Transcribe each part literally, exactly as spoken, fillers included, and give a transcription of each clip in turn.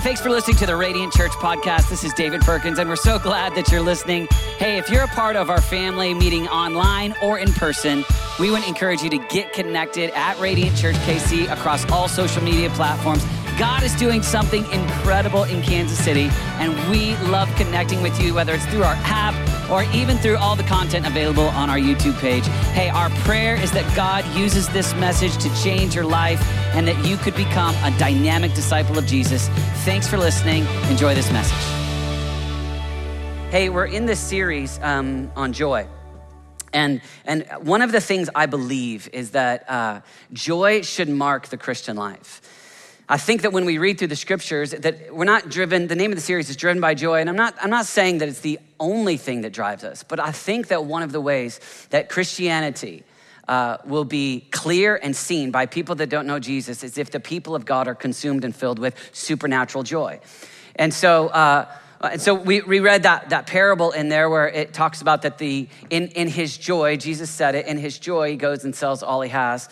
Hey, thanks for listening to the Radiant Church podcast. This is David Perkins, and we're so glad that you're listening. Hey, if you're a part of our family meeting online or in person, we want to encourage you to get connected at Radiant Church K C across all social media platforms. God is doing something incredible in Kansas City, and we love connecting with you, whether it's through our app or even through all the content available on our YouTube page. Hey, our prayer is that God uses this message to change your life and that you could become a dynamic disciple of Jesus. Thanks for listening. Enjoy this message. Hey, we're in this series um, on joy. And and one of the things I believe is that uh, joy should mark the Christian life. I think that when we read through the scriptures that we're not driven, the name of the series is Driven by Joy. And I'm not, I'm not saying that it's the only thing that drives us, but I think that one of the ways that Christianity uh, will be clear and seen by people that don't know Jesus is if the people of God are consumed and filled with supernatural joy. And so, uh, and so we, we read that, that parable in there where it talks about that the, in, in his joy, Jesus said it, in his joy, he goes and sells all he has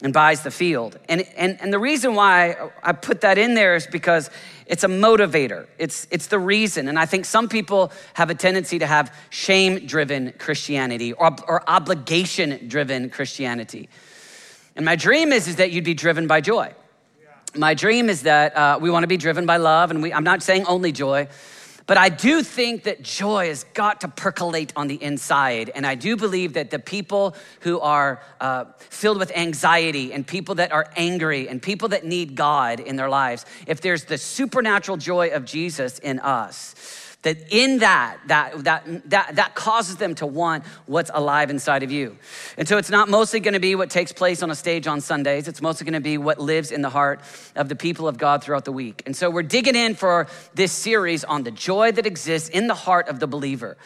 and buys the field. And, and and the reason why I put that in there is because it's a motivator. It's it's the reason. And I think some people have a tendency to have shame-driven Christianity or, or obligation-driven Christianity. And my dream is, is that you'd be driven by joy. Yeah. My dream is that uh, we want to be driven by love. And we, I'm not saying only joy, but I do think that joy has got to percolate on the inside. And I do believe that the people who are uh, filled with anxiety and people that are angry and people that need God in their lives, if there's the supernatural joy of Jesus in us, that in that, that, that, that, that causes them to want what's alive inside of you. And so it's not mostly gonna be what takes place on a stage on Sundays. It's mostly gonna be what lives in the heart of the people of God throughout the week. And so we're digging in for this series on the joy that exists in the heart of the believer.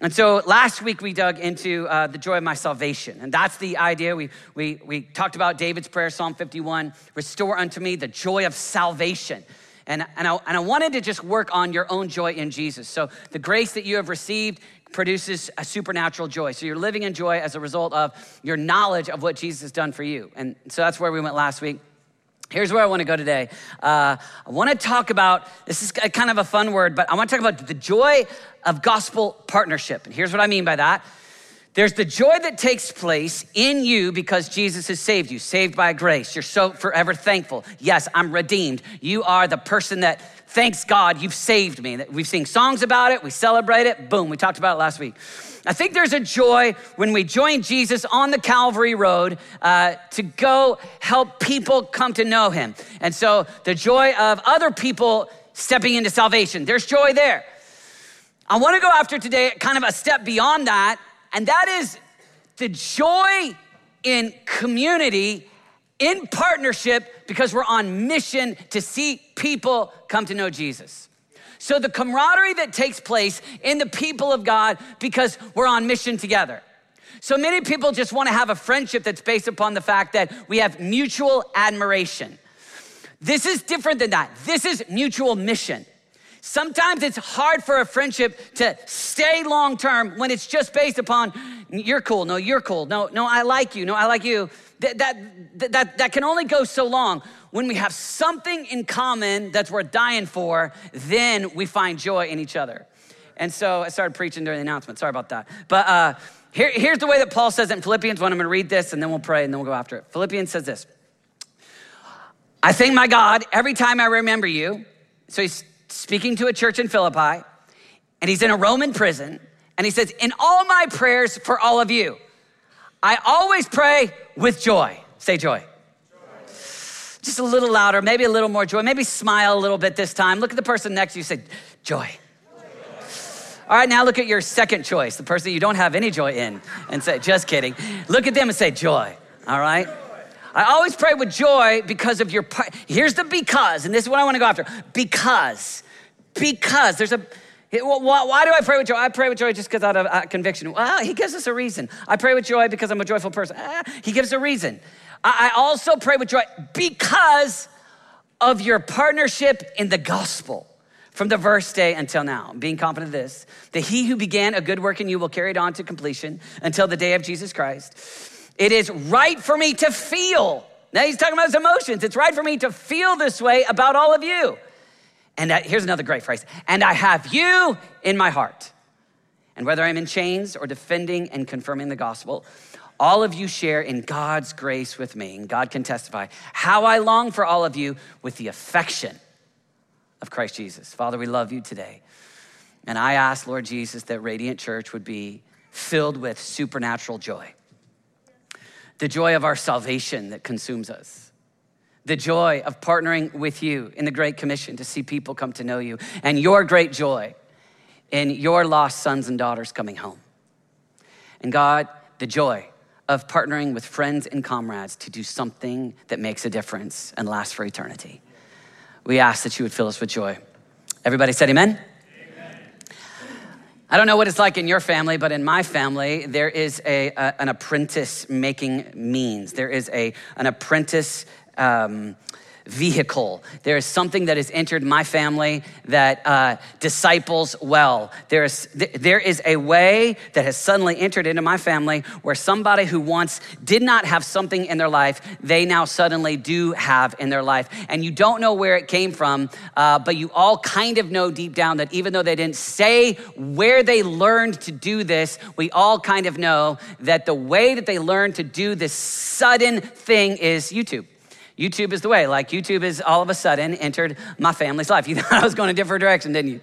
And so last week we dug into uh, the joy of my salvation. And that's the idea. We, we, we talked about David's prayer, Psalm fifty-one, restore unto me the joy of salvation. And, and, I, and I wanted to just work on your own joy in Jesus. So the grace that you have received produces a supernatural joy. So you're living in joy as a result of your knowledge of what Jesus has done for you. And so that's where we went last week. Here's where I wanna go today. Uh, I wanna talk about, this is a kind of a fun word, but I wanna talk about the joy of gospel partnership. And here's what I mean by that. There's the joy that takes place in you because Jesus has saved you, saved by grace. You're so forever thankful. Yes, I'm redeemed. You are the person that thanks God, you've saved me. We've seen songs about it, we celebrate it, boom, we talked about it last week. I think there's a joy when we join Jesus on the Calvary Road uh, to go help people come to know him. And so the joy of other people stepping into salvation, there's joy there. I wanna go after today kind of a step beyond that, and that is the joy in community, in partnership, because we're on mission to see people come to know Jesus. So the camaraderie that takes place in the people of God because we're on mission together. So many people just wanna have a friendship that's based upon the fact that we have mutual admiration. This is different than that. This is mutual mission. Sometimes it's hard for a friendship to stay long-term when it's just based upon you're cool, no, you're cool, no, no, I like you, no, I like you. That, that, that, that can only go so long. When we have something in common that's worth dying for, then we find joy in each other. And so I started preaching during the announcement, sorry about that. But uh, here, here's the way that Paul says it in Philippians one. I'm gonna read this and then we'll pray and then we'll go after it. Philippians says this, I thank my God every time I remember you. So he's speaking to a church in Philippi, and he's in a Roman prison, and he says, in all my prayers for all of you, I always pray with joy. Say joy. Joy. Just a little louder, maybe a little more joy, maybe smile a little bit this time. Look at the person next to you, say joy. Joy. All right, now look at your second choice, the person you don't have any joy in, and say, just kidding. Look at them and say joy, all right? I always pray with joy because of your, part. Here's the because, and this is what I wanna go after. Because, because there's a, why, why do I pray with joy? I pray with joy just because out of uh, conviction. Well, he gives us a reason. I pray with joy because I'm a joyful person. Ah, he gives a reason. I, I also pray with joy because of your partnership in the gospel. From the first day until now, being confident of this, that he who began a good work in you will carry it on to completion until the day of Jesus Christ. It is right for me to feel. Now he's talking about his emotions. It's right for me to feel this way about all of you. And I, here's another great phrase. And I have you in my heart. And whether I'm in chains or defending and confirming the gospel, all of you share in God's grace with me. And God can testify how I long for all of you with the affection of Christ Jesus. Father, we love you today. And I ask, Lord Jesus, that Radiant Church would be filled with supernatural joy. The joy of our salvation that consumes us. The joy of partnering with you in the Great Commission to see people come to know you. And your great joy in your lost sons and daughters coming home. And God, the joy of partnering with friends and comrades to do something that makes a difference and lasts for eternity. We ask that you would fill us with joy. Everybody said amen? I don't know what it's like in your family, but in my family, there is a, a an apprentice making means. There is a an apprentice um, vehicle. There is something that has entered my family that uh, disciples well. There is th- there is a way that has suddenly entered into my family where somebody who once did not have something in their life, they now suddenly do have in their life. And you don't know where it came from, uh, but you all kind of know deep down that even though they didn't say where they learned to do this, we all kind of know that the way that they learned to do this sudden thing is YouTube. YouTube is the way. Like YouTube is all of a sudden entered my family's life. You thought I was going a different direction, didn't you?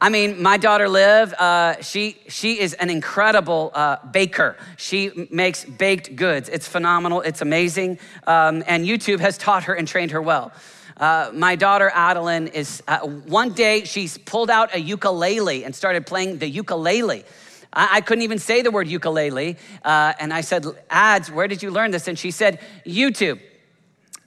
I mean, my daughter Liv, uh, she she is an incredible uh, baker. She makes baked goods. It's phenomenal. It's amazing. Um, and YouTube has taught her and trained her well. Uh, my daughter Adeline is, uh, one day she's pulled out a ukulele and started playing the ukulele. I couldn't even say the word ukulele. Uh, and I said, Ads, where did you learn this? And she said, YouTube.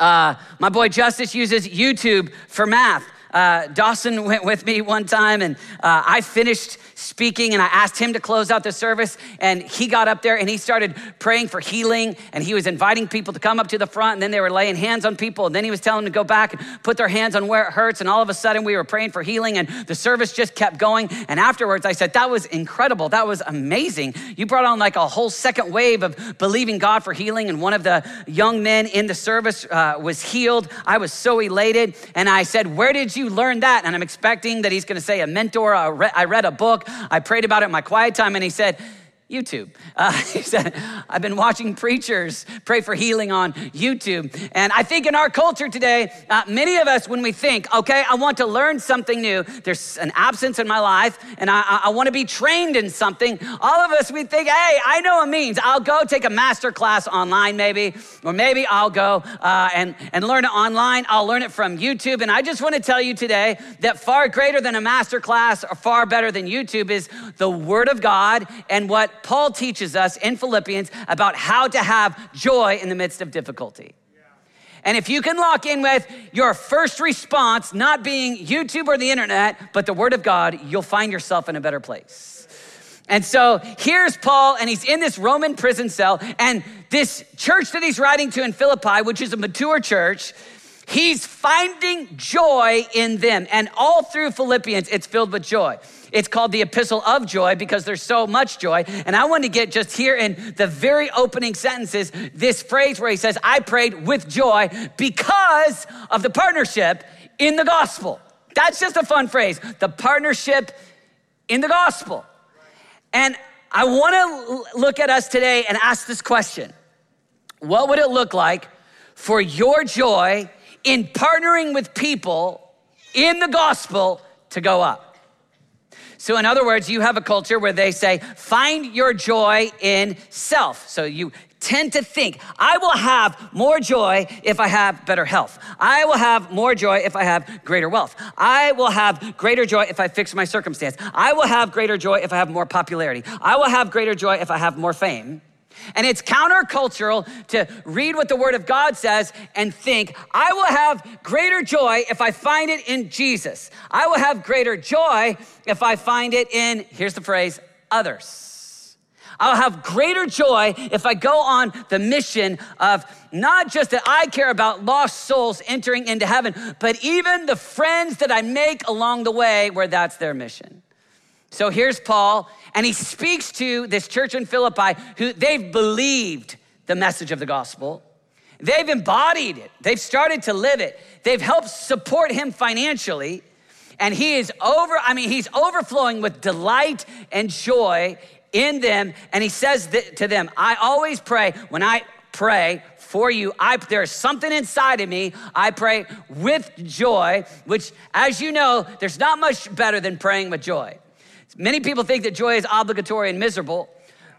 Uh, my boy Justice uses YouTube for math. Uh, Dawson went with me one time and uh, I finished speaking and I asked him to close out the service and he got up there and he started praying for healing and he was inviting people to come up to the front and then they were laying hands on people and then he was telling them to go back and put their hands on where it hurts and all of a sudden we were praying for healing and the service just kept going and afterwards I said, that was incredible, that was amazing. You brought on like a whole second wave of believing God for healing and one of the young men in the service uh, was healed. I was so elated and I said, where did you You learned that? And I'm expecting that he's going to say a mentor. I read, I read a book. I prayed about it in my quiet time. And he said, YouTube. Uh, he said, I've been watching preachers pray for healing on YouTube. And I think in our culture today, uh, many of us, when we think, okay, I want to learn something new. There's an absence in my life and I, I want to be trained in something. All of us, we think, hey, I know a means. I'll go take a master class online maybe, or maybe I'll go uh, and, and learn it online. I'll learn it from YouTube. And I just want to tell you today that far greater than a master class or far better than YouTube is the Word of God and what Paul teaches us in Philippians about how to have joy in the midst of difficulty. Yeah. And if you can lock in with your first response, not being YouTube or the internet, but the Word of God, you'll find yourself in a better place. And so here's Paul, and he's in this Roman prison cell, and this church that he's writing to in Philippi, which is a mature church, he's finding joy in them. And all through Philippians, it's filled with joy. It's called the Epistle of Joy because there's so much joy. And I want to get just here in the very opening sentences, this phrase where he says, I prayed with joy because of the partnership in the gospel. That's just a fun phrase, the partnership in the gospel. And I want to look at us today and ask this question. What would it look like for your joy in partnering with people in the gospel to go up? So in other words, you have a culture where they say, find your joy in self. So you tend to think, I will have more joy if I have better health. I will have more joy if I have greater wealth. I will have greater joy if I fix my circumstance. I will have greater joy if I have more popularity. I will have greater joy if I have more fame. And it's countercultural to read what the Word of God says and think, I will have greater joy if I find it in Jesus. I will have greater joy if I find it in, here's the phrase, others. I'll have greater joy if I go on the mission of not just that I care about lost souls entering into heaven, but even the friends that I make along the way where that's their mission. So here's Paul, and he speaks to this church in Philippi who they've believed the message of the gospel. They've embodied it. They've started to live it. They've helped support him financially. and he is over, I mean, he's overflowing with delight and joy in them. And he says th- to them, I always pray when I pray for you, I, there's something inside of me, I pray with joy, which, as you know, there's not much better than praying with joy. Many people think that joy is obligatory and miserable,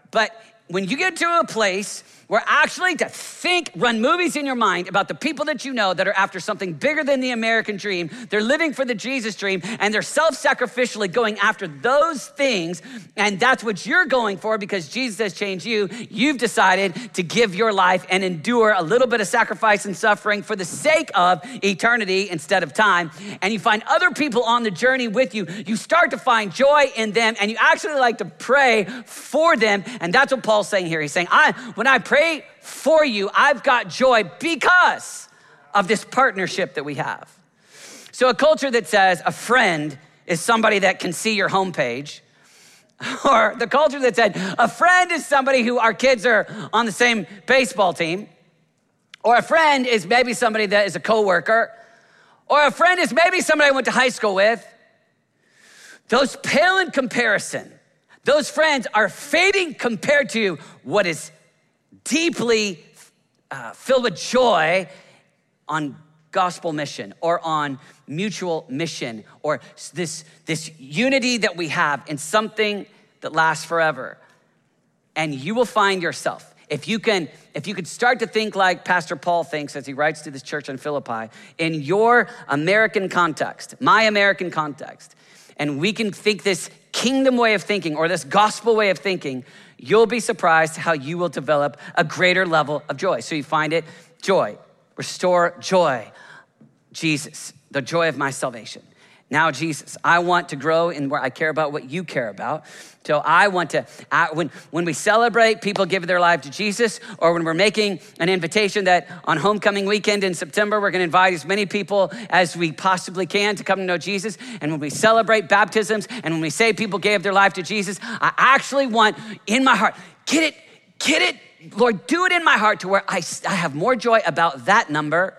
but when you get to a place where actually to think, run movies in your mind about the people that you know that are after something bigger than the American dream, they're living for the Jesus dream, and they're self-sacrificially going after those things, and that's what you're going for because Jesus has changed you. You've decided to give your life and endure a little bit of sacrifice and suffering for the sake of eternity instead of time, and you find other people on the journey with you. You start to find joy in them, and you actually like to pray for them, and that's what Paul's saying here. He's saying, I when I pray for you, I've got joy because of this partnership that we have. So a culture that says a friend is somebody that can see your homepage, or the culture that said a friend is somebody who our kids are on the same baseball team, or a friend is maybe somebody that is a coworker, or a friend is maybe somebody I went to high school with. Those pale in comparison. Those friends are fading compared to what is deeply uh, filled with joy on gospel mission or on mutual mission or this, this unity that we have in something that lasts forever. And you will find yourself, if you can, if you could start to think like Pastor Paul thinks as he writes to this church in Philippi, in your American context, my American context, and we can think this kingdom way of thinking or this gospel way of thinking, you'll be surprised how you will develop a greater level of joy. So you find it, joy, restore joy. Jesus, the joy of my salvation. Now, Jesus, I want to grow in where I care about what you care about. So I want to, I, when, when we celebrate people giving their life to Jesus, or when we're making an invitation that on homecoming weekend in September, we're gonna invite as many people as we possibly can to come to know Jesus. And when we celebrate baptisms, and when we say people gave their life to Jesus, I actually want in my heart, get it, get it, Lord, do it in my heart to where I, I have more joy about that number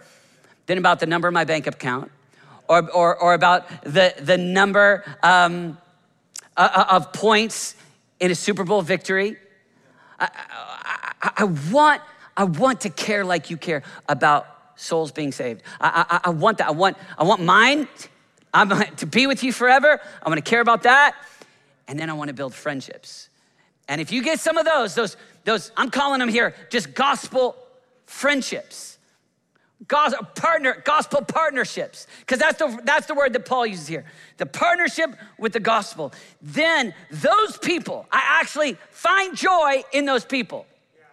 than about the number in my bank account. Or, or, or about the, the number um, uh, of points in a Super Bowl victory. I, I, I, want, I want to care like you care about souls being saved. I, I, I want that. I want, I want mine I'm, to be with you forever. I want to care about that. And then I want to build friendships. And if you get some of those, those, those I'm calling them here just gospel friendships. Gospel, partner, gospel partnerships, because that's the that's the word that Paul uses here. The partnership with the gospel. Then those people, I actually find joy in those people. Yeah.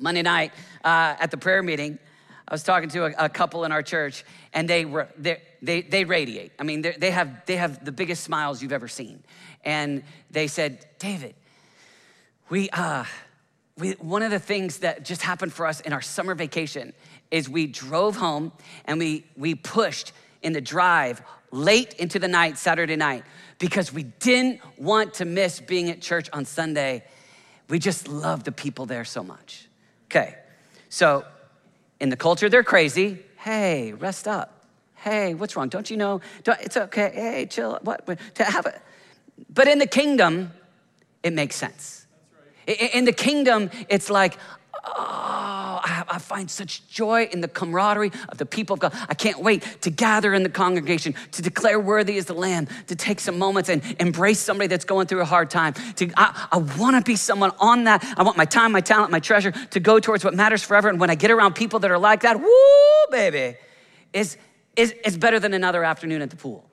Monday night uh, at the prayer meeting, I was talking to a, a couple in our church, and they were they they, they radiate. I mean, they have they have the biggest smiles you've ever seen. And they said, David, we uh we one of the things that just happened for us in our summer vacation is we drove home and we we pushed in the drive late into the night, Saturday night, because we didn't want to miss being at church on Sunday. We just love the people there so much. Okay, so in the culture, they're crazy. Hey, rest up. Hey, what's wrong? Don't you know? Don't, it's okay. Hey, chill. What? To have a, but in the kingdom, it makes sense. That's right. In, in the kingdom, it's like, oh, I find such joy in the camaraderie of the people of God. I can't wait to gather in the congregation, to declare worthy is the Lamb, to take some moments and embrace somebody that's going through a hard time. To I, I want to be someone on that. I want my time, my talent, my treasure to go towards what matters forever. And when I get around people that are like that, woo, baby, is is is better than another afternoon at the pool.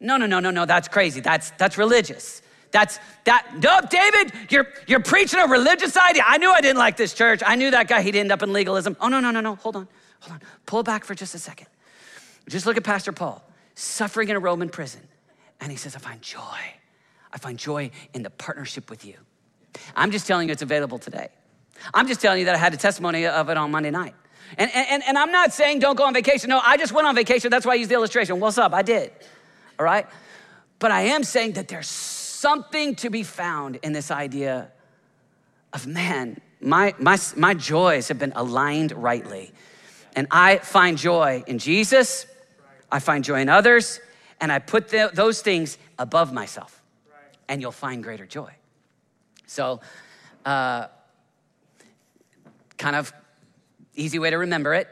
No, no, no, no, no. That's crazy. That's that's religious. That's that. No, David, you're you're preaching a religious idea. I knew I didn't like this church. I knew that guy, he'd end up in legalism. Oh, no, no, no, no. Hold on. Hold on. Pull back for just a second. Just look at Pastor Paul, suffering in a Roman prison. And he says, I find joy. I find joy in the partnership with you. I'm just telling you it's available today. I'm just telling you that I had a testimony of it on Monday night. And and and I'm not saying don't go on vacation. No, I just went on vacation. That's why I used the illustration. What's up? I did. All right. But I am saying that there's so something to be found in this idea of, man, my, my, my joys have been aligned rightly. And I find joy in Jesus. I find joy in others. and I put the, those things above myself, right, and you'll find greater joy. So uh, kind of easy way to remember it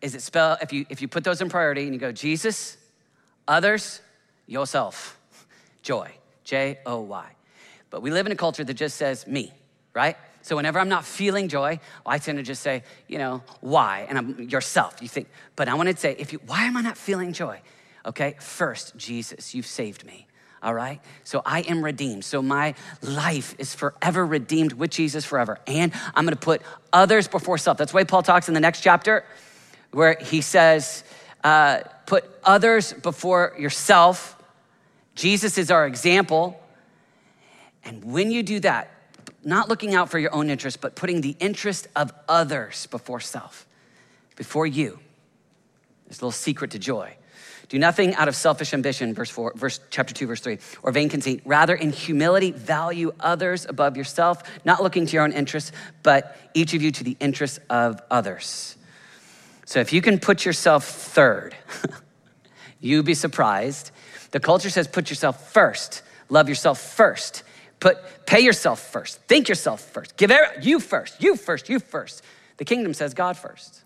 is it spell, if you, if you put those in priority and you go, Jesus, others, yourself, joy, J O Y. But we live in a culture that just says me, right? So whenever I'm not feeling joy, well, I tend to just say, you know, why? And I'm yourself, you think. But I want to say, if you, why am I not feeling joy? Okay, first, Jesus, you've saved me, all right? So I am redeemed. So my life is forever redeemed with Jesus forever. And I'm going to put others before self. That's why Paul talks in the next chapter where he says, uh, put others before yourself. Jesus is our example. And when you do that, not looking out for your own interest, but putting the interest of others before self, before you. There's a little secret to joy. Do nothing out of selfish ambition, verse four, verse chapter two, verse three, or vain conceit. Rather, in humility, value others above yourself, not looking to your own interests, but each of you to the interests of others. So if you can put yourself third, you'd be surprised. The culture says put yourself first, love yourself first. Put, pay yourself first, think yourself first, give every, you first, you first, you first. The kingdom says God first,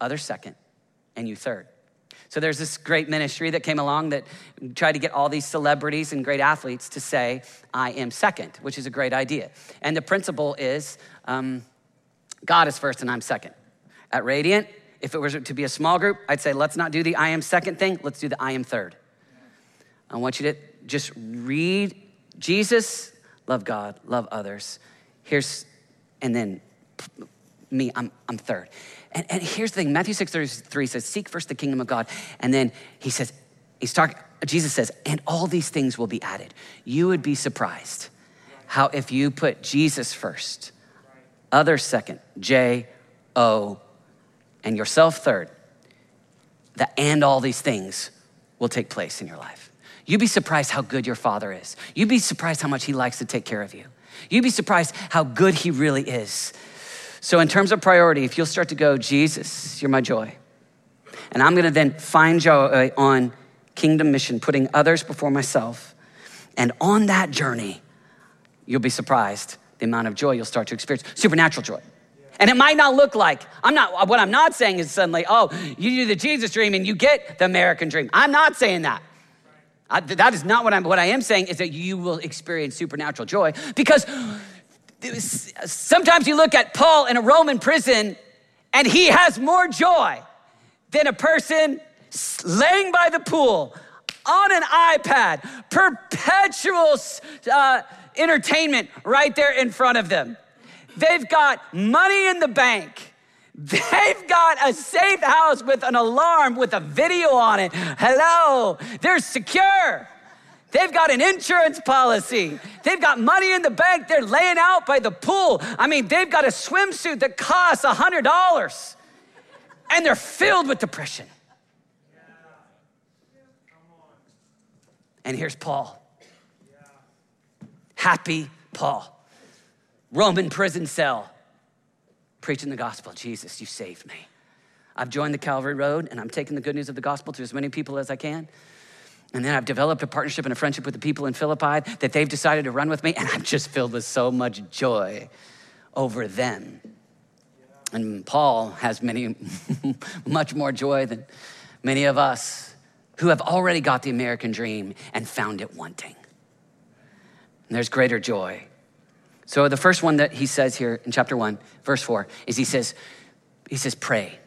others second, and you third. So there's this great ministry that came along that tried to get all these celebrities and great athletes to say, I am second, which is a great idea. And the principle is um, God is first and I'm second. At Radiant, if it were to be a small group, I'd say, let's not do the I am second thing, let's do the I am third. I want you to just read Jesus, love God, love others. Here's, and then me, I'm I'm third. And, and here's the thing, Matthew six thirty-three says, seek first the kingdom of God. And then he says, he's talking, Jesus says, and all these things will be added. You would be surprised how if you put Jesus first, others second, J, O, and yourself third, the and all these things will take place in your life. You'd be surprised how good your Father is. You'd be surprised how much He likes to take care of you. You'd be surprised how good He really is. So in terms of priority, if you'll start to go, Jesus, you're my joy. And I'm gonna then find joy on kingdom mission, putting others before myself. And on that journey, you'll be surprised the amount of joy you'll start to experience, supernatural joy. And it might not look like, I'm not, what I'm not saying is suddenly, oh, you do the Jesus dream and you get the American dream. I'm not saying that. I, that is not what I'm, what I am saying is that you will experience supernatural joy, because sometimes you look at Paul in a Roman prison and he has more joy than a person laying by the pool on an iPad, perpetual uh, entertainment right there in front of them. They've got money in the bank. They've got a safe house with an alarm with a video on it. Hello, they're secure. They've got an insurance policy. They've got money in the bank. They're laying out by the pool. I mean, they've got a swimsuit that costs one hundred dollars and they're filled with depression. And here's Paul. Happy Paul. Roman prison cell. Preaching the gospel, Jesus, you saved me. I've joined the Calvary Road and I'm taking the good news of the gospel to as many people as I can. And then I've developed a partnership and a friendship with the people in Philippi that they've decided to run with me, and I'm just filled with so much joy over them. And Paul has many, much more joy than many of us who have already got the American dream and found it wanting. And there's greater joy. So the first one that he says here in chapter one, verse four, is he says, he says, pray.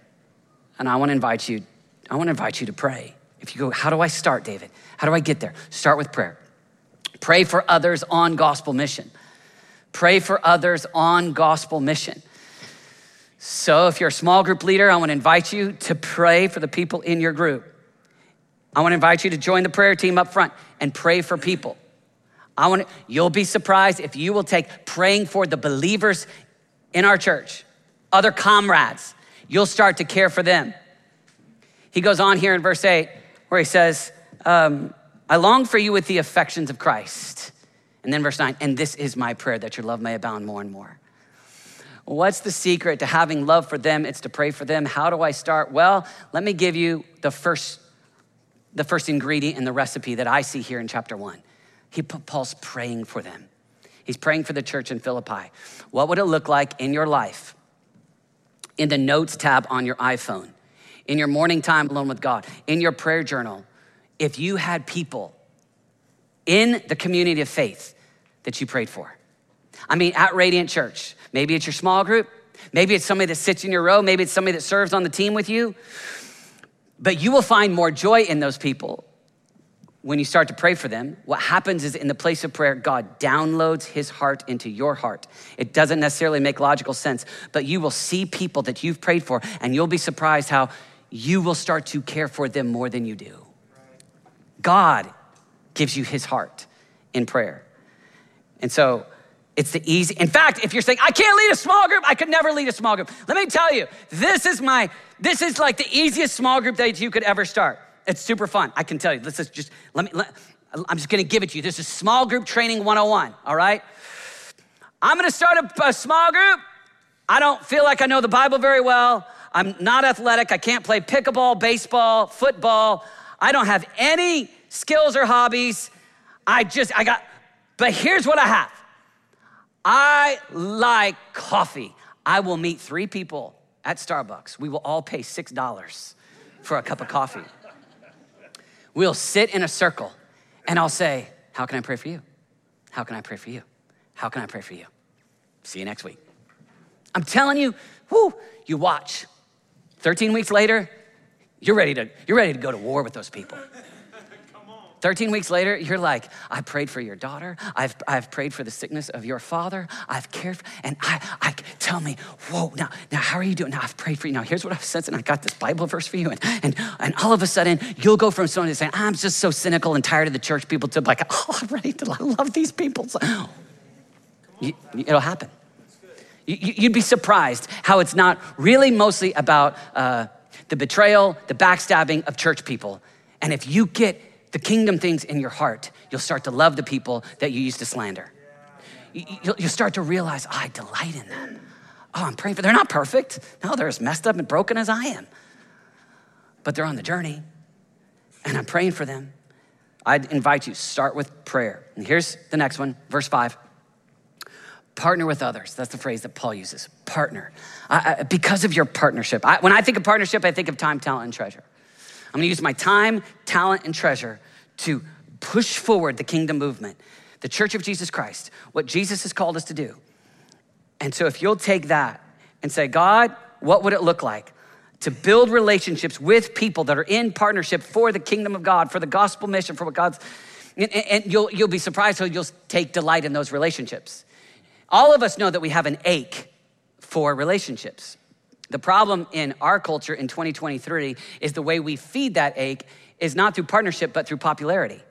And I wanna invite you, I wanna invite you to pray. If you go, how do I start, David? How do I get there? Start with prayer. Pray for others on gospel mission. Pray for others on gospel mission. So if you're a small group leader, I wanna invite you to pray for the people in your group. I wanna invite you to join the prayer team up front and pray for people. I want to, you'll be surprised if you will take praying for the believers in our church, other comrades, you'll start to care for them. He goes on here in verse eight where he says, um, I long for you with the affections of Christ. And then verse nine, and this is my prayer, that your love may abound more and more. What's the secret to having love for them? It's to pray for them. How do I start? Well, let me give you the first the first ingredient in the recipe that I see here in chapter one. He, Paul's praying for them. He's praying for the church in Philippi. What would it look like in your life? In the notes tab on your iPhone, in your morning time alone with God, in your prayer journal, if you had people in the community of faith that you prayed for. I mean, at Radiant Church, maybe it's your small group, maybe it's somebody that sits in your row, maybe it's somebody that serves on the team with you, but you will find more joy in those people when you start to pray for them. What happens is in the place of prayer, God downloads his heart into your heart. It doesn't necessarily make logical sense, but you will see people that you've prayed for and you'll be surprised how you will start to care for them more than you do. God gives you his heart in prayer. And so it's the easy, in fact, if you're saying, I can't lead a small group, I could never lead a small group. Let me tell you, this is my, this is like the easiest small group that you could ever start. It's super fun, I can tell you. Let's just, just let me, let, I'm just gonna give it to you. This is small group training one oh one, all right? I'm gonna start a, a small group. I don't feel like I know the Bible very well. I'm not athletic. I can't play pickleball, baseball, football. I don't have any skills or hobbies. I just, I got, but here's what I have. I like coffee. I will meet three people at Starbucks. We will all pay six dollars for a cup of coffee. We'll sit in a circle and I'll say, how can I pray for you? How can I pray for you? How can I pray for you? See you next week. I'm telling you, whoo, you watch. thirteen weeks later, you're ready to, you're ready to go to war with those people. thirteen weeks later, you're like, I prayed for your daughter. I've, I've prayed for the sickness of your father. I've cared for, and I, I tell me, whoa, now, now how are you doing? Now I've prayed for you. Now here's what I've sensed, and I got this Bible verse for you. And, and, and all of a sudden, you'll go from someone that's saying, I'm just so cynical and tired of the church people to like, oh, I'm ready to, I love these people. So, on, you, it'll happen. You, you'd be surprised how it's not really mostly about uh, the betrayal, the backstabbing of church people. And if you get the kingdom things in your heart, you'll start to love the people that you used to slander. You'll, you'll start to realize, oh, I delight in them. Oh, I'm praying for them. They're not perfect. No, they're as messed up and broken as I am. But they're on the journey and I'm praying for them. I'd invite you, start with prayer. And here's the next one, verse five. Partner with others. That's the phrase that Paul uses, partner. I, I, because of your partnership. I, when I think of partnership, I think of time, talent, and treasure. I'm gonna use my time, talent, and treasure to push forward the kingdom movement, the Church of Jesus Christ, what Jesus has called us to do. And so if you'll take that and say, God, what would it look like to build relationships with people that are in partnership for the kingdom of God, for the gospel mission, for what God's, and, and you'll, you'll be surprised how you'll take delight in those relationships. All of us know that we have an ache for relationships. The problem in our culture in twenty twenty-three is the way we feed that ache is not through partnership, but through popularity.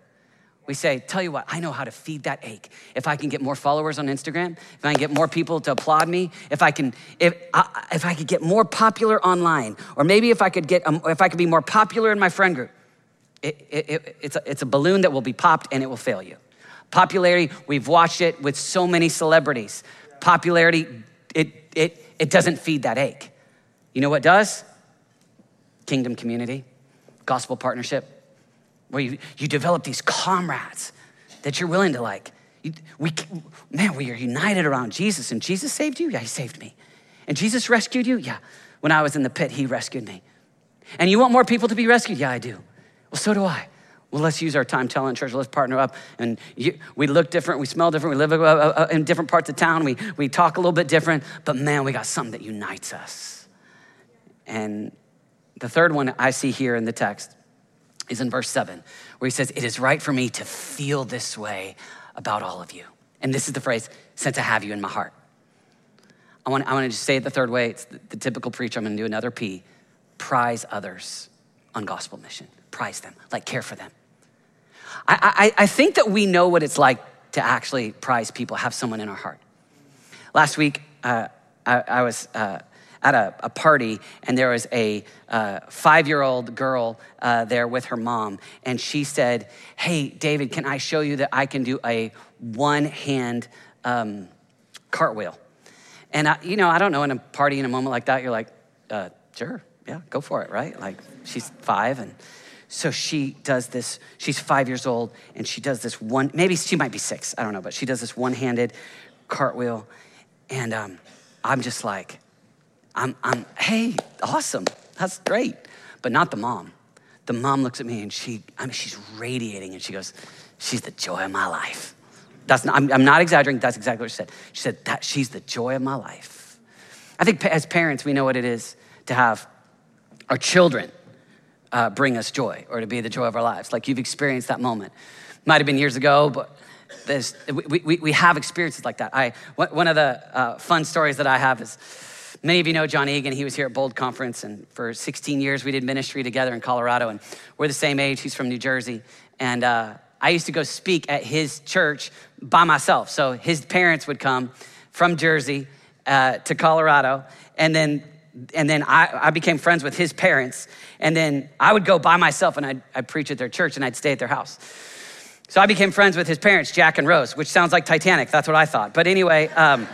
We say, tell you what, I know how to feed that ache. If I can get more followers on Instagram, if I can get more people to applaud me, if I can, if I, if I could get more popular online, or maybe if I could get, um, if I could be more popular in my friend group, it, it, it, it's, a, it's a balloon that will be popped and it will fail you. Popularity, we've watched it with so many celebrities. Popularity, it it it doesn't feed that ache. You know what does? Kingdom community, gospel partnership, where you, you develop these comrades that you're willing to like. You, we, man, we are united around Jesus, and Jesus saved you? Yeah, he saved me. And Jesus rescued you? Yeah, when I was in the pit, he rescued me. And you want more people to be rescued? Yeah, I do. Well, so do I. Well, let's use our time, talent, treasure. Let's partner up. And you, we look different. We smell different. We live in different parts of town. We, we talk a little bit different. But man, we got something that unites us. And the third one I see here in the text is in verse seven, where he says, it is right for me to feel this way about all of you. And this is the phrase, since I have you in my heart. I want, I want to just say it the third way. It's the, the typical preacher. I'm going to do another P. Prize others on gospel mission. Prize them, like care for them. I, I, I think that we know what it's like to actually prize people, have someone in our heart. Last week, uh, I, I was... Uh, at a, a party, and there was a uh, five-year-old girl uh, there with her mom, and she said, hey, David, can I show you that I can do a one-hand um, cartwheel? And, I, you know, I don't know, in a party in a moment like that, you're like, uh, sure, yeah, go for it, right? Like, she's five, and So she does this, she's five years old, and she does this one, maybe she might be six, I don't know, but she does this one-handed cartwheel. And um, I'm just like, I'm, I'm, hey, awesome, that's great. But not the mom. The mom looks at me and she, I mean, she's radiating and she goes, she's the joy of my life. That's not, I'm, I'm not exaggerating, that's exactly what she said. She said, that she's the joy of my life. I think as parents, we know what it is to have our children uh, bring us joy or to be the joy of our lives. Like you've experienced that moment. Might've been years ago, but there's, we, we, we have experiences like that. I, one of the uh, fun stories that I have is, many of you know John Egan. He was here at Bold Conference, and for sixteen years, we did ministry together in Colorado, and we're the same age. He's from New Jersey, and uh, I used to go speak at his church by myself. So his parents would come from Jersey uh, to Colorado, and then and then I, I became friends with his parents, and then I would go by myself, and I'd, I'd preach at their church, and I'd stay at their house. So I became friends with his parents, Jack and Rose, which sounds like Titanic. That's what I thought. But anyway... Um,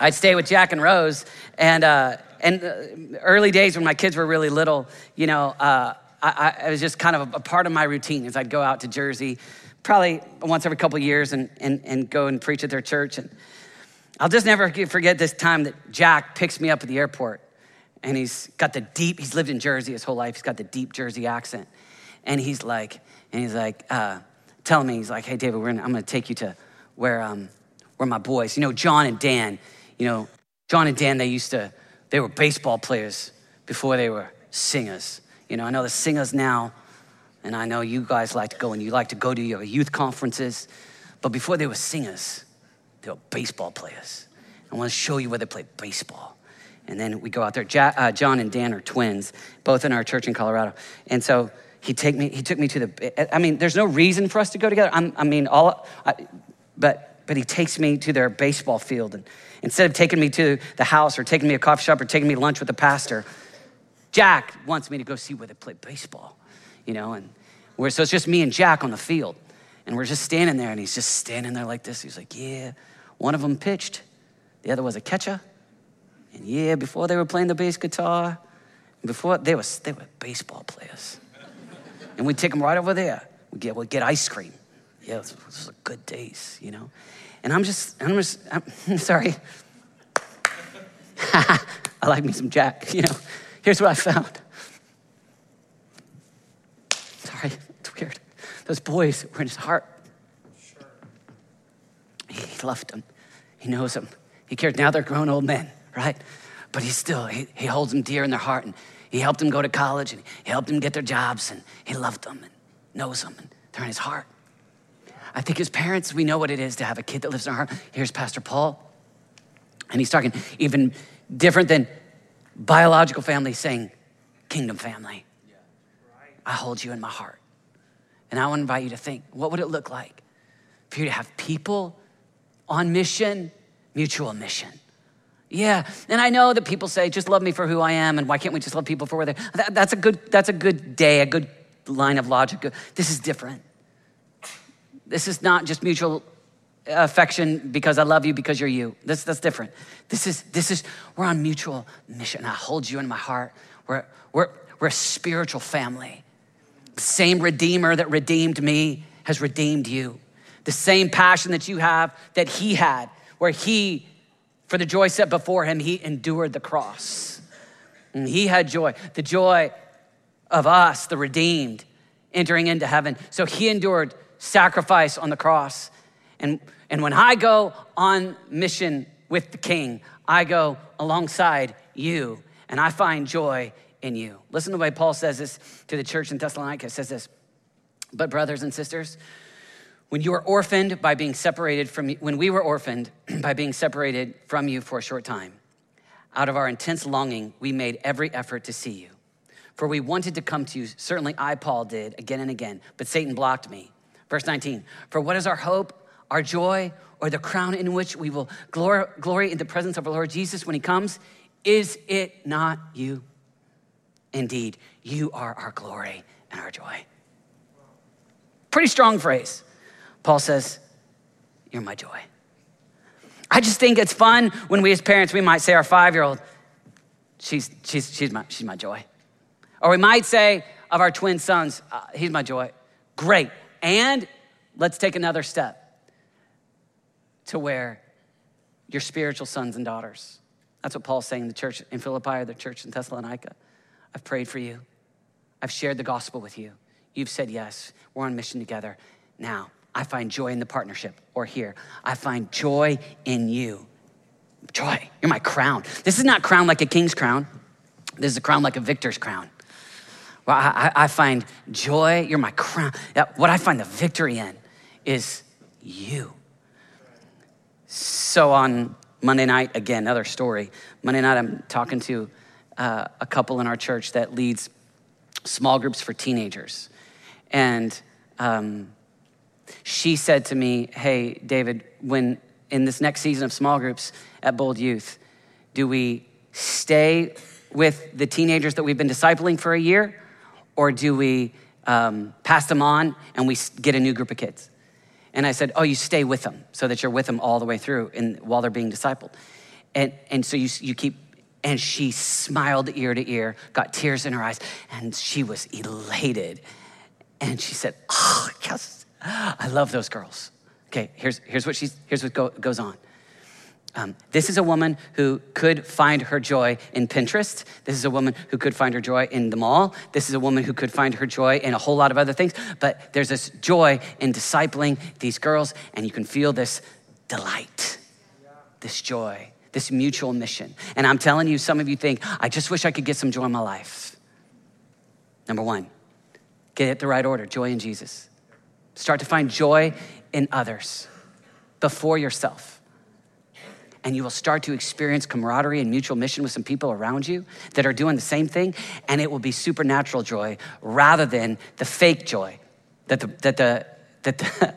I'd stay with Jack and Rose, and uh, and early days when my kids were really little, you know, uh, I, I was just kind of a, a part of my routine is I'd go out to Jersey probably once every couple of years and, and, and go and preach at their church. And I'll just never forget this time that Jack picks me up at the airport, and he's got the deep, he's lived in Jersey his whole life, he's got the deep Jersey accent. And he's like, and he's like, uh, telling me, he's like, hey, David, we're gonna, I'm gonna take you to where, um, where my boys, you know, John and Dan. You know, John and Dan, they used to, they were baseball players before they were singers. You know, I know the singers now, and I know you guys like to go and you like to go to your youth conferences, but before they were singers, they were baseball players. I want to show you where they play baseball. And then we go out there. Ja- uh, John and Dan are twins, both in our church in Colorado. And so he take me, he took me to the, I mean, there's no reason for us to go together. I'm, I mean, all, I, but... but he takes me to their baseball field. And instead of taking me to the house or taking me to a coffee shop or taking me to lunch with the pastor, Jack wants me to go see where they play baseball, you know? And we're, so it's just me and Jack on the field. And we're just standing there, and he's just standing there like this. He's like, yeah, one of them pitched. The other was a catcher. And yeah, before they were playing the bass guitar, and before they were, they were baseball players. And we'd take them right over there. We'd get, we'd get ice cream. Yeah, those are good days, you know? And I'm just, I'm just, I'm, I'm sorry. I like me some Jack, you know? Here's what I found. Sorry, it's weird. Those boys were in his heart. Sure. He, he loved them. He knows them. He cares. Now they're grown old men, right? But he still, he, he holds them dear in their heart, and he helped them go to college, and he helped them get their jobs, and he loved them and knows them, and they're in his heart. I think as parents, we know what it is to have a kid that lives in our heart. Here's Pastor Paul, and he's talking even different than biological family, saying kingdom family. Yeah, right. I hold you in my heart. And I want to invite you to think, what would it look like for you to have people on mission, mutual mission? Yeah, and I know that people say, just love me for who I am, and why can't we just love people for where they're, that, that's a good, that's a good day, a good line of logic. This is different. This is not just mutual affection because I love you because you're you. This, that's different. This is, this is, we're on mutual mission. I hold you in my heart. We're, we're, we're a spiritual family. The same Redeemer that redeemed me has redeemed you. The same passion that you have that he had, where he, for the joy set before him, he endured the cross. And he had joy. The joy of us, the redeemed, entering into heaven. So he endured sacrifice on the cross. And and when I go on mission with the King, I go alongside you, and I find joy in you. Listen to the way Paul says this to the church in Thessalonica. It says this, but brothers and sisters, when you were orphaned by being separated from you, when we were orphaned by being separated from you for a short time, out of our intense longing, we made every effort to see you. For we wanted to come to you, certainly I, Paul, did again and again, but Satan blocked me. Verse nineteen, for what is our hope, our joy, or the crown in which we will glory, glory in the presence of our Lord Jesus when he comes? Is it not you? Indeed, you are our glory and our joy. Pretty strong phrase. Paul says, you're my joy. I just think it's fun when we as parents, we might say our five-year-old, she's, she's, she's, my, she's my joy. Or we might say, of our twin sons, uh, he's my joy. Great. And let's take another step to where your spiritual sons and daughters. That's what Paul's saying in the church in Philippi or the church in Thessalonica. I've prayed for you. I've shared the gospel with you. You've said yes. We're on mission together. Now, I find joy in the partnership, or here. I find joy in you. Joy, you're my crown. This is not crown like a king's crown. This is a crown like a victor's crown. Well, I, I find joy, you're my crown. What I find the victory in is you. So on Monday night, again, another story. Monday night, I'm talking to uh, a couple in our church that leads small groups for teenagers. And um, she said to me, hey, David, when in this next season of small groups at Bold Youth, do we stay with the teenagers that we've been discipling for a year, or do we um, pass them on and we get a new group of kids? And I said, oh, you stay with them so that you're with them all the way through and while they're being discipled. And and so you you keep, and she smiled ear to ear, got tears in her eyes, and she was elated. And she said, oh, yes, I love those girls. Okay, here's here's what she's here's what go, goes on. Um, this is a woman who could find her joy in Pinterest. This is a woman who could find her joy in the mall. This is a woman who could find her joy in a whole lot of other things. But there's this joy in discipling these girls, and you can feel this delight, this joy, this mutual mission. And I'm telling you, some of you think, I just wish I could get some joy in my life. Number one, get it the right order, joy in Jesus. Start to find joy in others before yourself. And you will start to experience camaraderie and mutual mission with some people around you that are doing the same thing, and it will be supernatural joy rather than the fake joy that the that the that the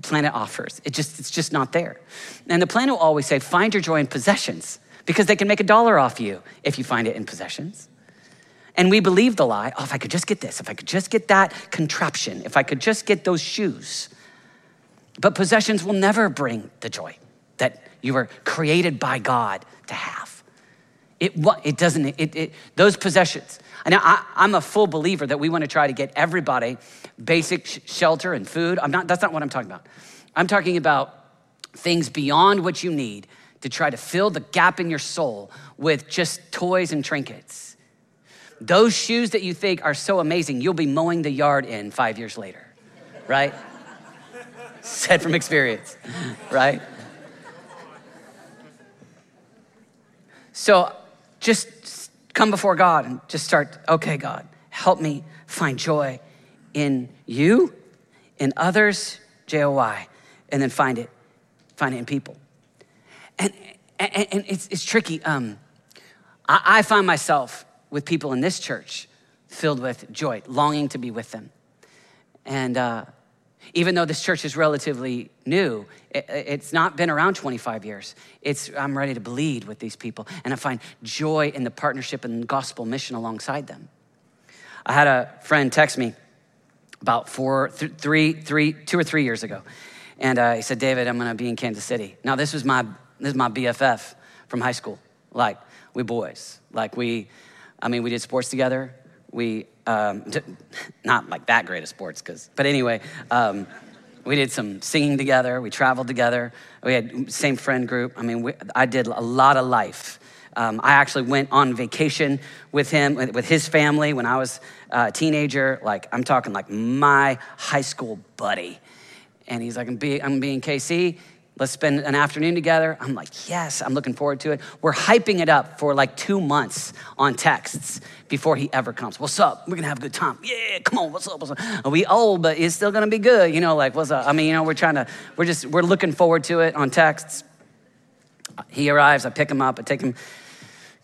planet offers. It just it's just not there. And the planet will always say, find your joy in possessions, because they can make a dollar off you if you find it in possessions. And we believe the lie, oh, if I could just get this, if I could just get that contraption, if I could just get those shoes. But possessions will never bring the joy that you were created by God to have. It it doesn't, it, it those possessions. And I, I'm a full believer that we want to try to get everybody basic sh- shelter and food. I'm not, that's not what I'm talking about. I'm talking about things beyond what you need to try to fill the gap in your soul with just toys and trinkets. Those shoes that you think are so amazing, you'll be mowing the yard in five years later, right? Said from experience, right? So just come before God and just start, okay, God, help me find joy in you, in others, J O Y, and then find it, find it in people. And and, and it's it's tricky. Um, I, I find myself with people in this church filled with joy, longing to be with them. And uh, even though this church is relatively new, it, it's not been around twenty-five years. It's, I'm ready to bleed with these people, and I find joy in the partnership and gospel mission alongside them. I had a friend text me about four, th- three, three, two or three years ago, and uh, he said, "David, I'm gonna be in Kansas City." Now this was my this is my B F F from high school. Like we boys, like we, I mean, we did sports together. We um, not like that great of sports, cause but anyway, um, we did some singing together. We traveled together. We had same friend group. I mean, we, I did a lot of life. Um, I actually went on vacation with him, with his family when I was a teenager. Like I'm talking like my high school buddy, and he's like, "I'm be, I'm being K C. Let's spend an afternoon together." I'm like, yes, I'm looking forward to it. We're hyping it up for like two months on texts before he ever comes. What's up? We're gonna have a good time. Yeah, come on, what's up? What's up? Are we old, but it's still gonna be good. You know, like, what's up? I mean, you know, we're trying to, we're just, we're looking forward to it on texts. He arrives, I pick him up, I take him,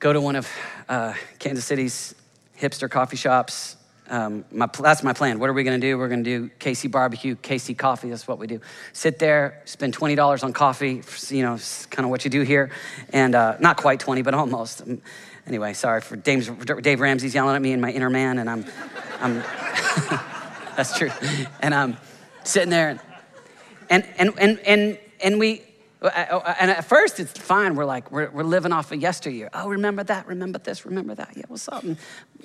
go to one of uh, Kansas City's hipster coffee shops. Um, my, that's my plan. What are we gonna do? We're gonna do K C barbecue, K C coffee. That's what we do. Sit there, spend twenty dollars on coffee. You know, it's kind of what you do here. And uh, not quite twenty, but almost. Um, anyway, sorry for Dave's, Dave Ramsey's yelling at me and my inner man. And I'm, I'm that's true. And I'm sitting there, and and and and and we And at first it's fine. We're like, we're, we're living off of yesteryear. Oh, remember that, remember this, remember that. Yeah, what's up? And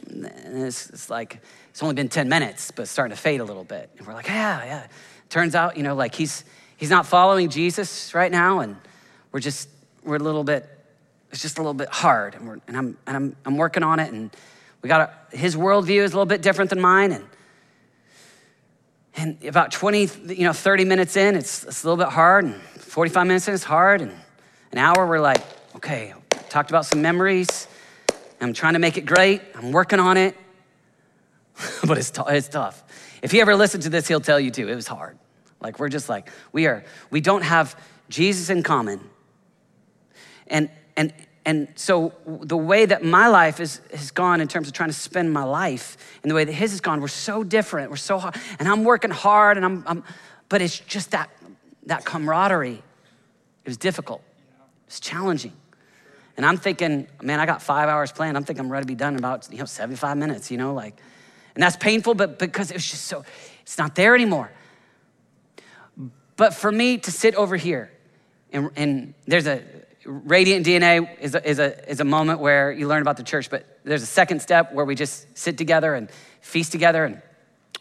it's, it's like, it's only been ten minutes, but it's starting to fade a little bit. And we're like, yeah, yeah. Turns out, you know, like he's he's not following Jesus right now. And we're just, we're a little bit, it's just a little bit hard. And, we're, and, I'm, and I'm, I'm working on it. And we got, a, his worldview is a little bit different than mine. And And about twenty, you know, thirty minutes in, it's, it's a little bit hard. And forty-five minutes in, it's hard. And an hour, we're like, okay, talked about some memories. I'm trying to make it great. I'm working on it. But it's, t- it's tough. If he ever listened to this, he'll tell you too. It was hard. Like, we're just like, we are, we don't have Jesus in common. And, and, and so the way that my life is, has gone in terms of trying to spend my life and the way that his has gone, we're so different. We're so hard. And I'm working hard and I'm, I'm but it's just that, that camaraderie. It was difficult. It's challenging. And I'm thinking, man, I got five hours planned. I'm thinking I'm ready to be done in about, you know, seventy-five minutes, you know, like, and that's painful, but because it was just so, it's not there anymore. But for me to sit over here and, and there's a, Radiant D N A is a, is a is a moment where you learn about the church, but there's a second step where we just sit together and feast together, and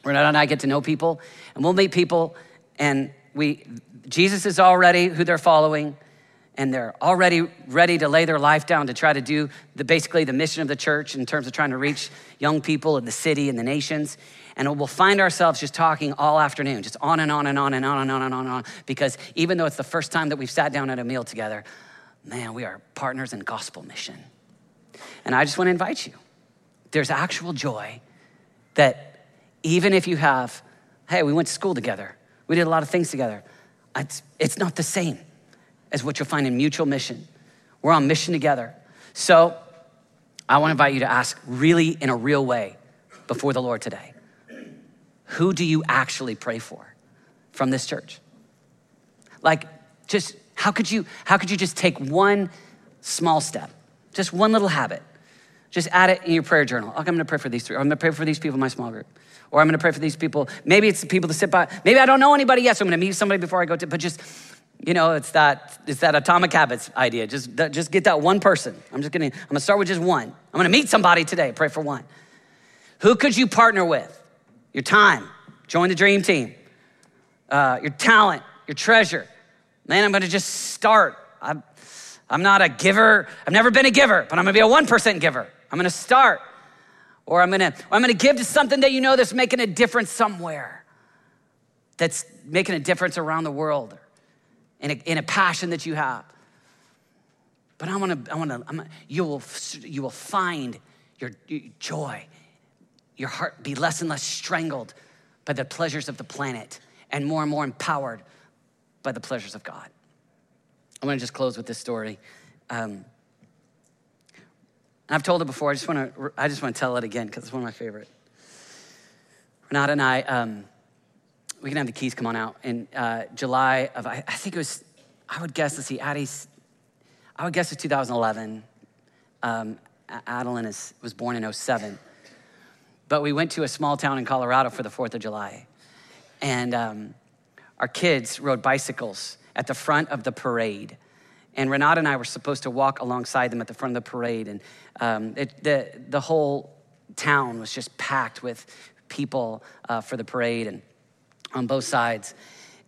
Renata and I get to know people, and we'll meet people, and we Jesus is already who they're following, and they're already ready to lay their life down to try to do the basically the mission of the church in terms of trying to reach young people in the city and the nations. And we'll find ourselves just talking all afternoon, just on and on and on and on and on and on and on, because even though it's the first time that we've sat down at a meal together, man, we are partners in gospel mission. And I just want to invite you. There's actual joy that even if you have, hey, we went to school together. We did a lot of things together. It's, it's not the same as what you'll find in mutual mission. We're on mission together. So I want to invite you to ask really in a real way before the Lord today. Who do you actually pray for from this church? Like just... How could you, how could you just take one small step, just one little habit, just add it in your prayer journal. Okay, I'm gonna pray for these three, or I'm gonna pray for these people in my small group, or I'm gonna pray for these people. Maybe it's the people that sit by, maybe I don't know anybody yet, so I'm gonna meet somebody before I go to, but just, you know, it's that it's that atomic habits idea. Just, that, just get that one person. I'm just gonna, I'm gonna start with just one. I'm gonna meet somebody today, pray for one. Who could you partner with? Your time, join the dream team, uh, your talent, your treasure. Man, I'm gonna just start. I'm, I'm not a giver. I've never been a giver, but I'm gonna be a one percent giver. I'm gonna start. Or I'm gonna, or I'm gonna give to something that you know that's making a difference somewhere, that's making a difference around the world in a, in a passion that you have. But I wanna, I wanna, I'm, you will, you will find your, your joy, your heart be less and less strangled by the pleasures of the planet and more and more empowered by the pleasures of God. I want to just close with this story. Um, and I've told it before. I just want to. I just want to tell it again because it's one of my favorite. Renata and I. Um, we can have the keys come on out in uh, July of. I, I think it was. I would guess. Let's see. Addie's. I would guess it's two thousand eleven. Um, Adeline is, was born in oh seven. But we went to a small town in Colorado for the fourth of July, and. Um, Our kids rode bicycles at the front of the parade. And Renata and I were supposed to walk alongside them at the front of the parade. And um, it, the, the whole town was just packed with people uh, for the parade and on both sides.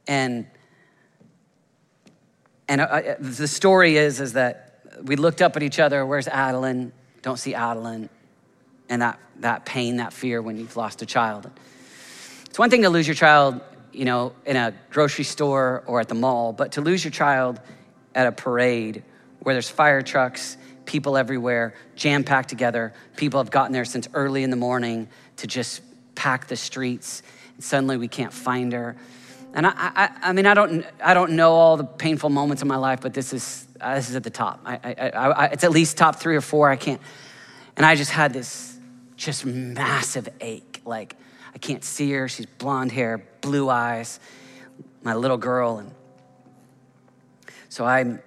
And and uh, the story is, is that we looked up at each other, where's Adeline? Don't see Adeline. And that, that pain, that fear when you've lost a child. It's one thing to lose your child, you know, in a grocery store or at the mall, but to lose your child at a parade where there's fire trucks, people everywhere, jam-packed together, people have gotten there since early in the morning to just pack the streets, and suddenly we can't find her. And I, I, I mean, I don't, I don't know all the painful moments in my life, but this is, uh, this is at the top. I, I, I, I, it's at least top three or four. I can't, and I just had this just massive ache, like, I can't see her. She's blonde hair, blue eyes, my little girl. And so I'm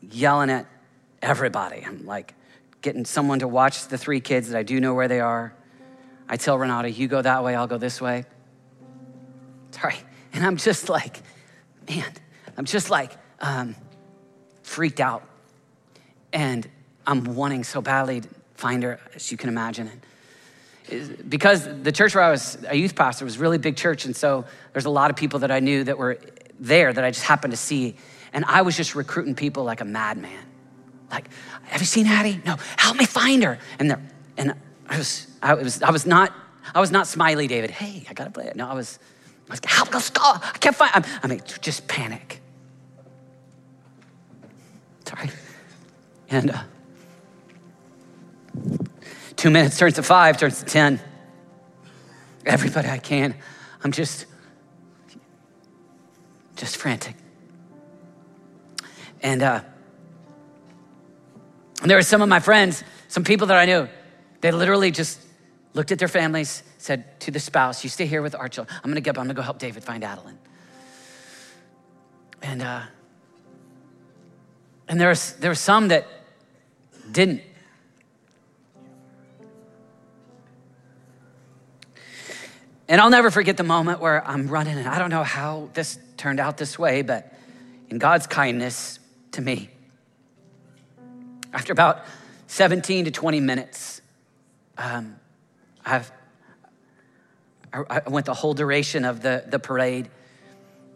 yelling at everybody. I'm like getting someone to watch the three kids that I do know where they are. I tell Renata, you go that way, I'll go this way. Sorry. And I'm just like, man, I'm just like, um, freaked out. And I'm wanting so badly to find her, as you can imagine. It, because the church where I was a youth pastor was a really big church. And so there's a lot of people that I knew that were there that I just happened to see. And I was just recruiting people like a madman. Like, have you seen Addie? No, help me find her. And there, and I was, I was, I was not, I was not Smiley David. Hey, I gotta play it. No, I was, I was help, go, go. I can't find. I'm, I mean, just panic. Sorry. And uh, two minutes turns to five, turns to ten. Everybody I can, I'm just, just frantic. And uh, there were some of my friends, some people that I knew, they literally just looked at their families, said to the spouse, you stay here with our children. I'm gonna get up, I'm gonna go help David find Adeline. And uh, and there was, there were some that didn't. And I'll never forget the moment where I'm running, and I don't know how this turned out this way, but in God's kindness to me, after about seventeen to twenty minutes, um, I've, I, I went the whole duration of the, the parade,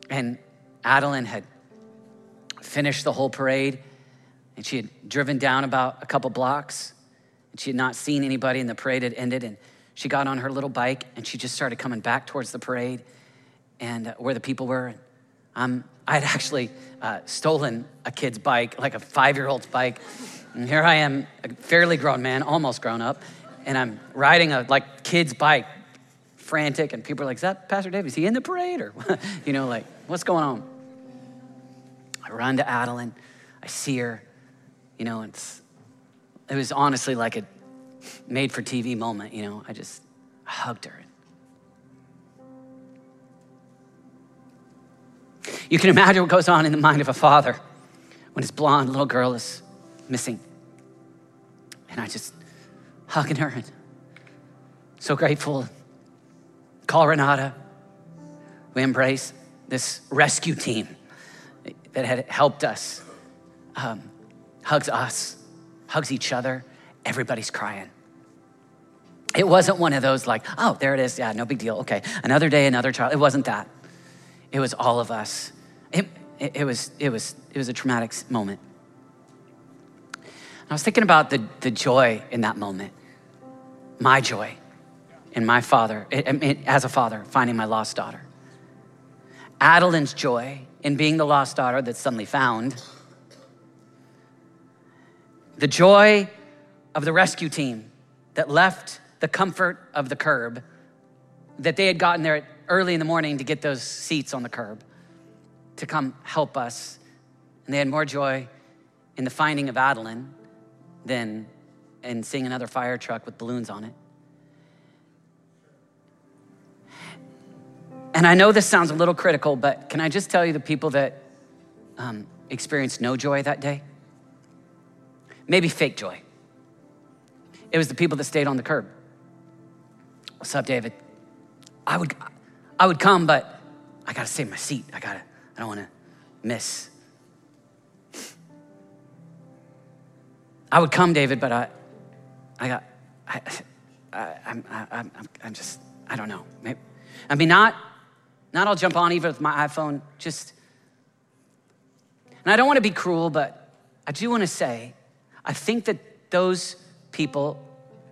and Adeline had finished the whole parade, and she had driven down about a couple blocks, and she had not seen anybody, and the parade had ended, and she got on her little bike, and she just started coming back towards the parade and uh, where the people were. And I'm, I had actually uh, stolen a kid's bike, like a five-year-old's bike. And here I am, a fairly grown man, almost grown up, and I'm riding a like kid's bike, frantic, and people are like, is that Pastor David? Is he in the parade? Or, you know, like, what's going on? I run to Adeline, I see her, you know, it's, it was honestly like a made for T V moment, you know, I just I hugged her. You can imagine what goes on in the mind of a father when his blonde little girl is missing. And I just hugging her and so grateful. Call Renata. We embrace this rescue team that had helped us. Um, hugs us, hugs each other. Everybody's crying. It wasn't one of those like, oh, there it is. Yeah, no big deal. Okay, another day, another child. It wasn't that. It was all of us. It, it, it was it was it was a traumatic moment. And I was thinking about the the joy in that moment, my joy, and my father it, it, as a father finding my lost daughter. Adeline's joy in being the lost daughter that's suddenly found. The joy of the rescue team that left the comfort of the curb that they had gotten there early in the morning to get those seats on the curb to come help us. And they had more joy in the finding of Adeline than in seeing another fire truck with balloons on it. And I know this sounds a little critical, but can I just tell you the people that um, experienced no joy that day? Maybe fake joy. It was the people that stayed on the curb. What's up, David? I would I would come, but I gotta save my seat. I gotta, I don't wanna miss. I would come, David, but I I got I I I'm I'm I'm just I don't know. Maybe, I mean not not I'll jump on even with my iPhone, just and I don't wanna be cruel, but I do wanna say, I think that those people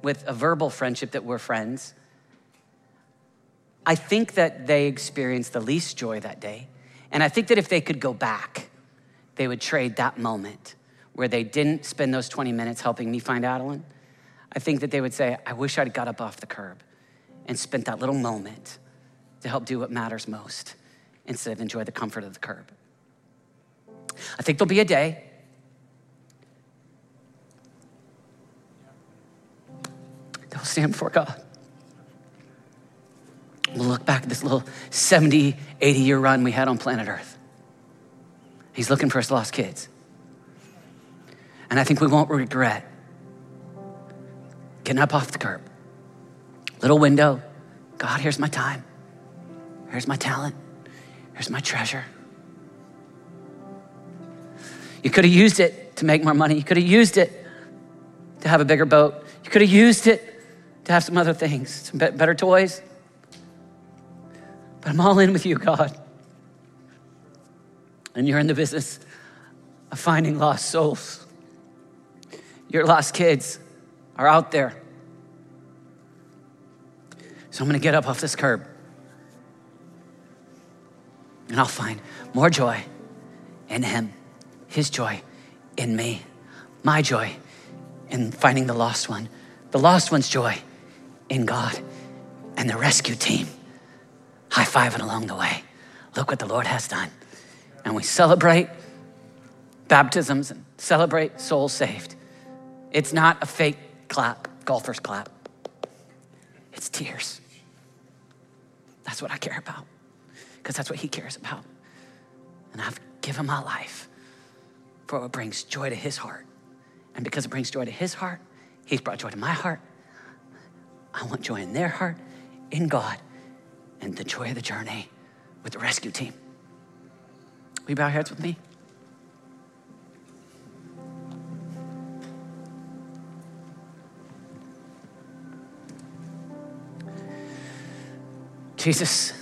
with a verbal friendship that were friends, I think that they experienced the least joy that day. And I think that if they could go back, they would trade that moment where they didn't spend those twenty minutes helping me find Adeline. I think that they would say, I wish I'd got up off the curb and spent that little moment to help do what matters most instead of enjoy the comfort of the curb. I think there'll be a day they'll stand before God. We'll look back at this little seventy, eighty year run we had on planet Earth. He's looking for his lost kids. And I think we won't regret getting up off the curb. Little window, God, here's my time. Here's my talent. Here's my treasure. You could have used it to make more money. You could have used it to have a bigger boat. You could have used it to have some other things, some better toys. But I'm all in with you, God. And you're in the business of finding lost souls. Your lost kids are out there. So I'm gonna get up off this curb and I'll find more joy in him, his joy in me, my joy in finding the lost one, the lost one's joy in God and the rescue team high-fiving along the way. Look what the Lord has done. And we celebrate baptisms and celebrate souls saved. It's not a fake clap, golfer's clap. It's tears. That's what I care about, because that's what he cares about. And I've given my life for what brings joy to his heart. And because it brings joy to his heart, he's brought joy to my heart. I want joy in their heart, in God, and the joy of the journey with the rescue team. Will you bow your heads with me? Jesus,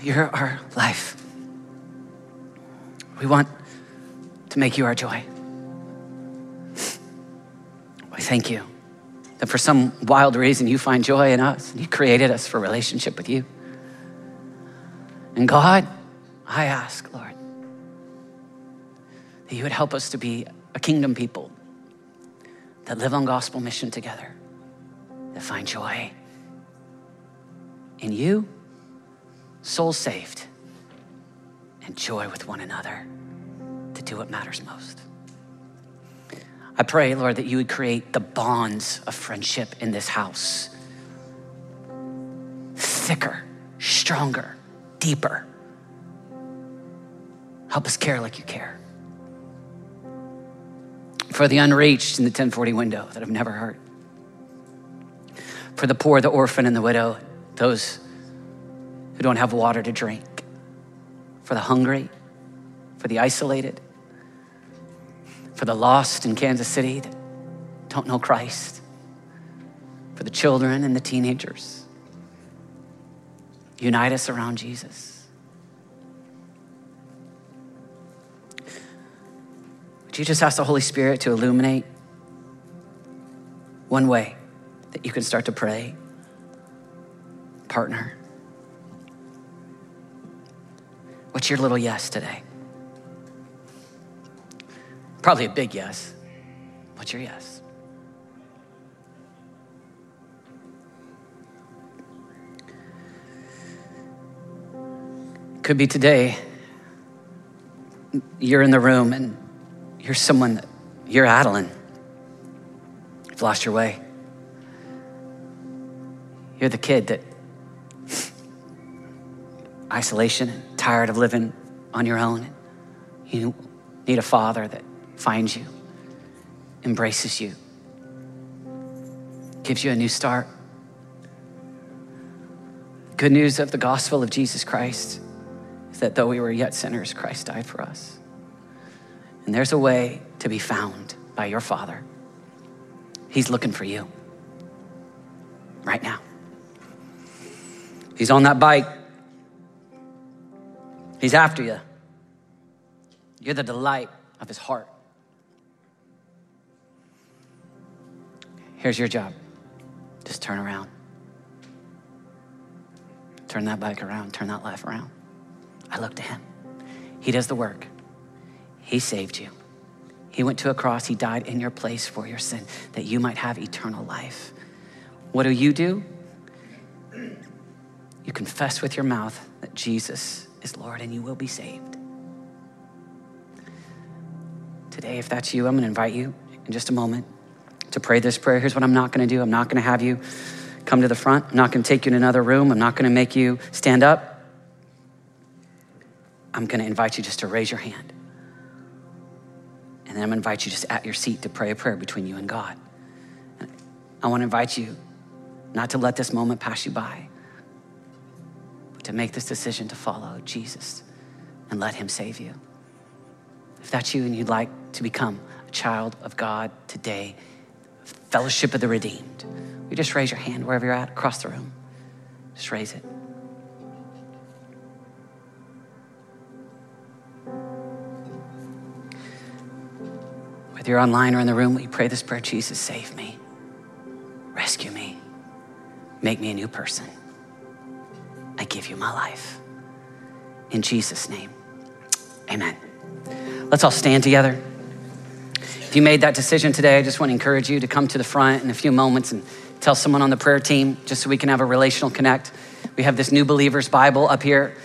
you're our life. We want to make you our joy. We thank you that for some wild reason you find joy in us. You created us for a relationship with you. And God, I ask, Lord, that you would help us to be a kingdom people that live on gospel mission together, that find joy in you, soul saved, and joy with one another to do what matters most. I pray, Lord, that you would create the bonds of friendship in this house. Thicker, stronger, deeper. Help us care like you care. For the unreached in the ten forty window that I've never heard. For the poor, the orphan, and the widow, those who don't have water to drink, for the hungry, for the isolated, for the lost in Kansas City that don't know Christ, for the children and the teenagers. Unite us around Jesus. Would you just ask the Holy Spirit to illuminate one way that you can start to pray, partner? What's your little yes today? Probably a big yes. What's your yes? Could be today, you're in the room and you're someone, that, you're Adeline. You've lost your way. You're the kid that isolation, tired of living on your own. You need a father that finds you, embraces you, gives you a new start. Good news of the gospel of Jesus Christ is that though we were yet sinners, Christ died for us. And there's a way to be found by your Father. He's looking for you right now. He's on that bike. He's after you. You're the delight of his heart. Here's your job. Just turn around. Turn that bike around. Turn that life around. I look to him. He does the work. He saved you. He went to a cross. He died in your place for your sin, that you might have eternal life. What do you do? You confess with your mouth that Jesus is Lord and you will be saved. Today, if that's you, I'm gonna invite you in just a moment to pray this prayer. Here's what I'm not gonna do. I'm not gonna have you come to the front. I'm not gonna take you to another room. I'm not gonna make you stand up. I'm gonna invite you just to raise your hand. And then I'm gonna invite you just at your seat to pray a prayer between you and God. I wanna invite you not to let this moment pass you by, to make this decision to follow Jesus, and let him save you. If that's you and you'd like to become a child of God today, Fellowship of the Redeemed, will you just raise your hand wherever you're at, across the room? Just raise it. Whether you're online or in the room, will you pray this prayer? Jesus, save me, rescue me, make me a new person. I give you my life. In Jesus' name, amen. Let's all stand together. If you made that decision today, I just want to encourage you to come to the front in a few moments and tell someone on the prayer team, just so we can have a relational connect. We have this New Believers Bible up here,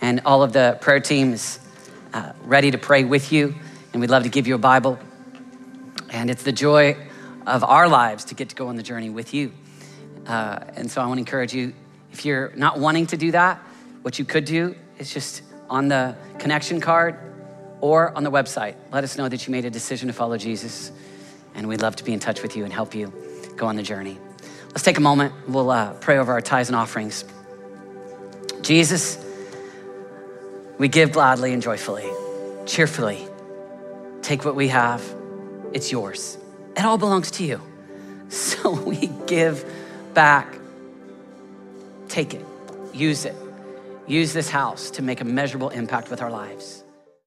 and all of the prayer team is uh, ready to pray with you, and we'd love to give you a Bible. And it's the joy of our lives to get to go on the journey with you. Uh, and so I want to encourage you, if you're not wanting to do that, what you could do is just on the connection card or on the website, let us know that you made a decision to follow Jesus, and we'd love to be in touch with you and help you go on the journey. Let's take a moment. We'll uh, pray over our tithes and offerings. Jesus, we give gladly and joyfully, cheerfully. Take what we have. It's yours. It all belongs to you. So we give back. Take it, use it. Use this house to make a measurable impact with our lives.